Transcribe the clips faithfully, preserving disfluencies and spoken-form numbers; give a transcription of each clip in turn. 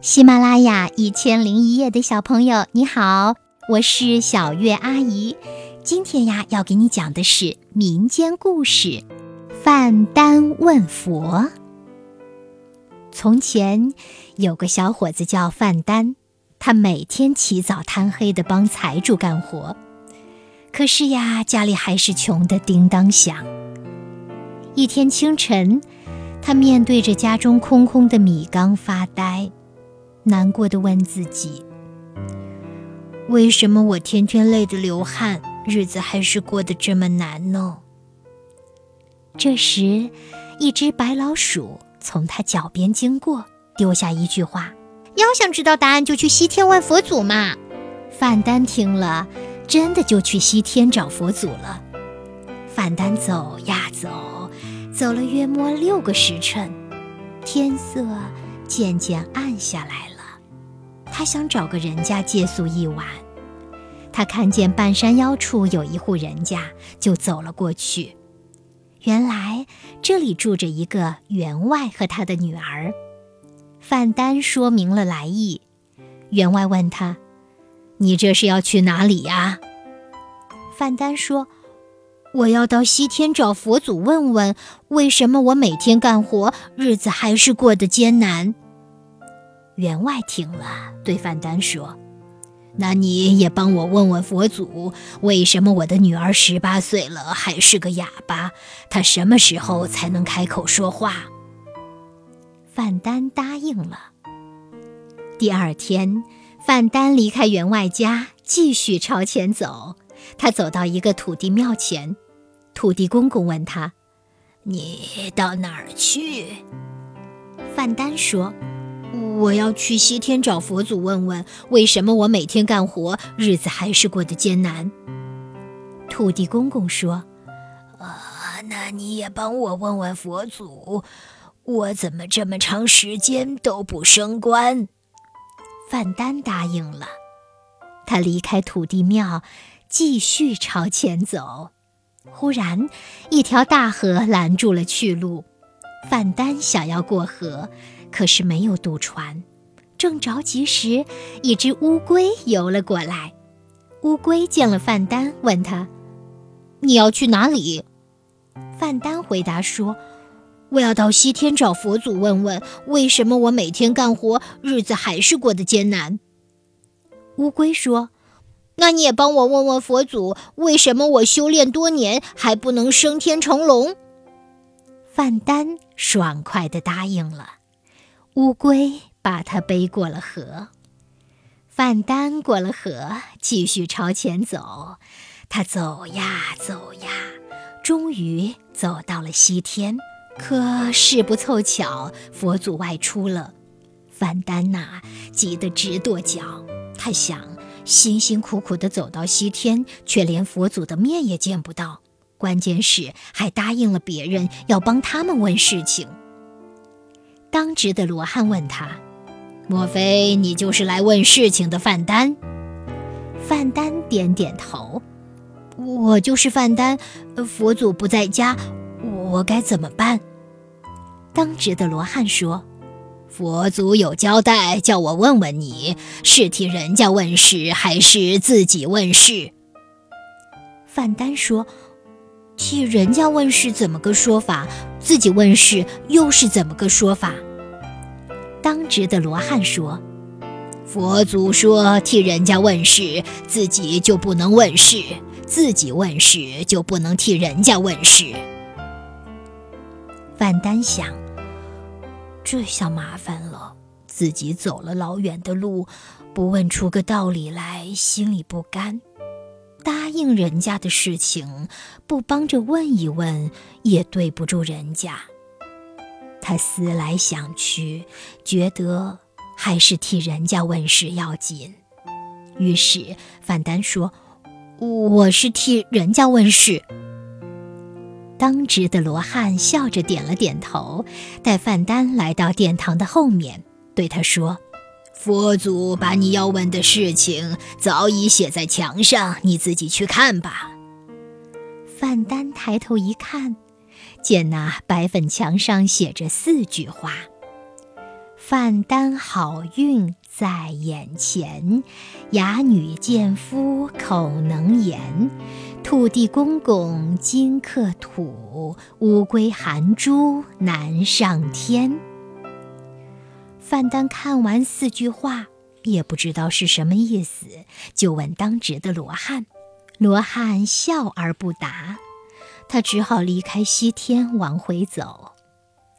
喜马拉雅一千零一夜的小朋友你好，我是小月阿姨。今天呀，要给你讲的是民间故事范丹问佛。从前有个小伙子叫范丹，他每天起早贪黑地帮财主干活，可是呀，家里还是穷得叮当响。一天清晨，他面对着家中空空的米缸发呆，难过地问自己，为什么我天天累得流汗，日子还是过得这么难呢？这时，一只白老鼠从他脚边经过，丢下一句话，要想知道答案就去西天问佛祖嘛。范丹听了，真的就去西天找佛祖了。范丹走呀走，走了约摸六个时辰，天色渐渐暗下来了。他想找个人家借宿一晚，他看见半山腰处有一户人家，就走了过去。原来这里住着一个员外和他的女儿。范丹说明了来意，员外问他，你这是要去哪里呀？范丹说，我要到西天找佛祖问问，为什么我每天干活，日子还是过得艰难。员外听了，对范丹说，那你也帮我问问佛祖，为什么我的女儿十八岁了还是个哑巴，她什么时候才能开口说话？范丹答应了。第二天，范丹离开员外家，继续朝前走。他走到一个土地庙前，土地公公问他，你到哪儿去？范丹说，我要去西天找佛祖问问，为什么我每天干活，日子还是过得艰难。土地公公说，啊，那你也帮我问问佛祖，我怎么这么长时间都不升官？范丹答应了。他离开土地庙，继续朝前走。忽然，一条大河拦住了去路。范丹想要过河，可是没有渡船。正着急时，一只乌龟游了过来。乌龟见了范丹，问他，你要去哪里？范丹回答说，我要到西天找佛祖问问，为什么我每天干活，日子还是过得艰难。乌龟说，那你也帮我问问佛祖，为什么我修炼多年还不能升天成龙？范丹爽快地答应了。乌龟把他背过了河。范丹过了河，继续朝前走。他走呀走呀，终于走到了西天。可事不凑巧，佛祖外出了。范丹呐、啊，急得直跺脚。他想，辛辛苦苦地走到西天，却连佛祖的面也见不到，关键是还答应了别人要帮他们问事情。当值的罗汉问他，莫非你就是来问事情的范丹？范丹点点头，我就是范丹，佛祖不在家，我该怎么办？当值的罗汉说，佛祖有交代，叫我问问你，是替人家问事还是自己问事？范丹说，替人家问事怎么个说法，自己问事又是怎么个说法？当值的罗汉说，佛祖说替人家问事，自己就不能问事，自己问事就不能替人家问事。范丹想，这下麻烦了，自己走了老远的路，不问出个道理来，心里不甘。答应人家的事情，不帮着问一问，也对不住人家。他思来想去，觉得还是替人家问事要紧。于是范丹说，我是替人家问事。当值的罗汉笑着点了点头，带范丹来到殿堂的后面，对他说，佛祖把你要问的事情早已写在墙上，你自己去看吧。范丹抬头一看，见那白粉墙上写着四句话。范丹好运在眼前，雅女见夫口能言。土地公公金克土，乌龟含珠难上天。范丹看完四句话，也不知道是什么意思，就问当值的罗汉。罗汉笑而不答，他只好离开西天往回走。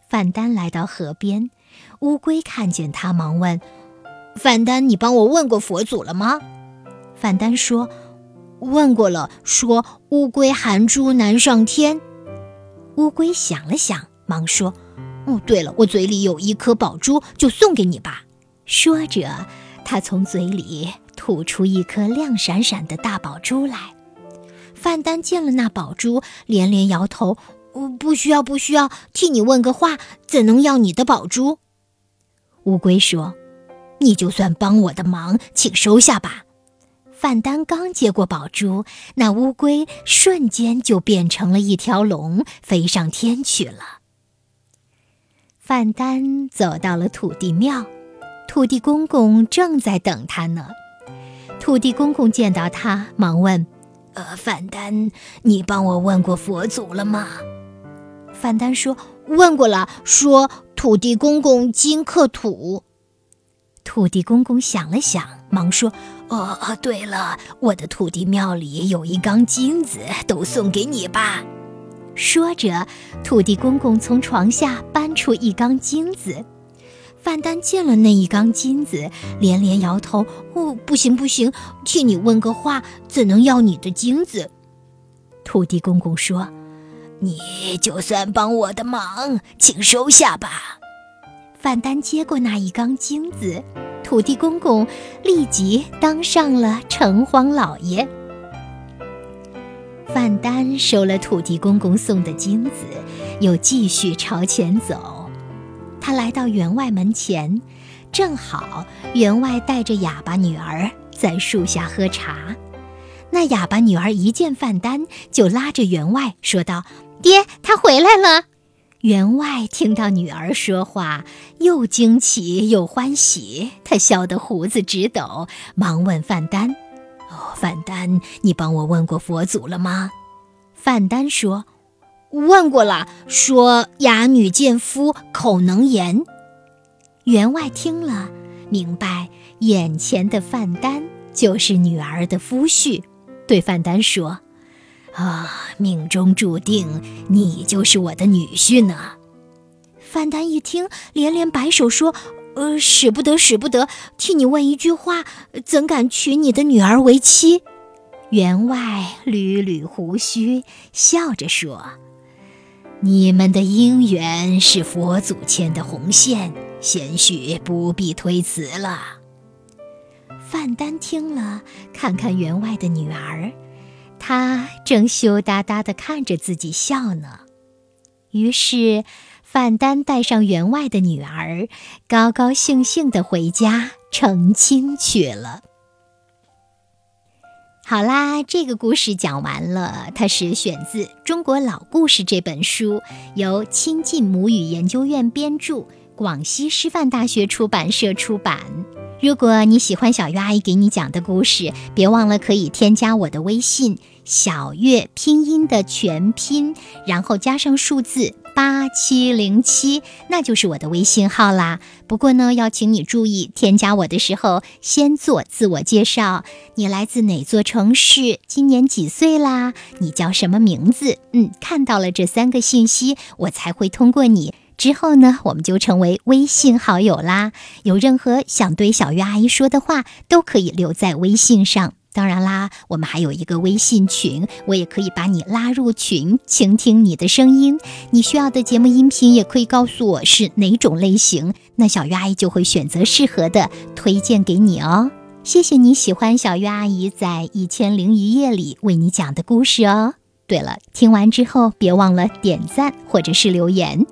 范丹来到河边，乌龟看见他，忙问：“范丹，你帮我问过佛祖了吗？”范丹说：“问过了，说乌龟含珠难上天。”乌龟想了想，忙说：“哦，对了，我嘴里有一颗宝珠，就送给你吧。”说着，他从嘴里吐出一颗亮闪闪的大宝珠来。范丹见了那宝珠，连连摇头：“不需要，不需要，替你问个话，怎能要你的宝珠？”乌龟说：“你就算帮我的忙，请收下吧。”范丹刚接过宝珠，那乌龟瞬间就变成了一条龙，飞上天去了。范丹走到了土地庙，土地公公正在等他呢。土地公公见到他，忙问：“呃，范丹，你帮我问过佛祖了吗？”范丹说：“问过了，说土地公公金克土。”土地公公想了想，忙说：“哦，对了，我的土地庙里有一缸金子，都送给你吧。”说着，土地公公从床下搬出一缸金子。范丹见了那一缸金子，连连摇头：“哦，不行不行，替你问个话，怎能要你的金子？”土地公公说：“你就算帮我的忙，请收下吧。”范丹接过那一缸金子，土地公公立即当上了城隍老爷。范丹收了土地公公送的金子，又继续朝前走。他来到员外门前，正好员外带着哑巴女儿在树下喝茶。那哑巴女儿一见范丹，就拉着员外说道：“爹，他回来了。”员外听到女儿说话，又惊奇又欢喜，他笑得胡子直抖，忙问范丹：“哦，范丹，你帮我问过佛祖了吗？”范丹说：“问过了，说雅女见夫口能言。”员外听了，明白眼前的范丹就是女儿的夫婿，对范丹说：“啊，命中注定你就是我的女婿呢。”范丹一听，连连摆手说：“呃，使不得，使不得，替你问一句话，怎敢娶你的女儿为妻？”员外捋捋胡须，笑着说：“你们的姻缘是佛祖牵的红线，贤婿不必推辞了。”范丹听了，看看员外的女儿，她正羞答答地看着自己笑呢。于是，范丹带上员外的女儿，高高兴兴地回家成亲去了。好啦，这个故事讲完了，它是选自《中国老故事》这本书，由亲近母语研究院编著，广西师范大学出版社出版。如果你喜欢小月阿姨给你讲的故事，别忘了可以添加我的微信小月拼音的全拼，然后加上数字八七零七，那就是我的微信号啦。不过呢，要请你注意，添加我的时候先做自我介绍，你来自哪座城市，今年几岁啦，你叫什么名字。嗯，看到了这三个信息，我才会通过你，之后呢，我们就成为微信好友啦。有任何想对小月阿姨说的话，都可以留在微信上。当然啦，我们还有一个微信群，我也可以把你拉入群，倾听你的声音。你需要的节目音频也可以告诉我是哪种类型，那小月阿姨就会选择适合的推荐给你哦。谢谢你喜欢小月阿姨在《一千零一夜》里为你讲的故事哦。对了，听完之后别忘了点赞或者是留言。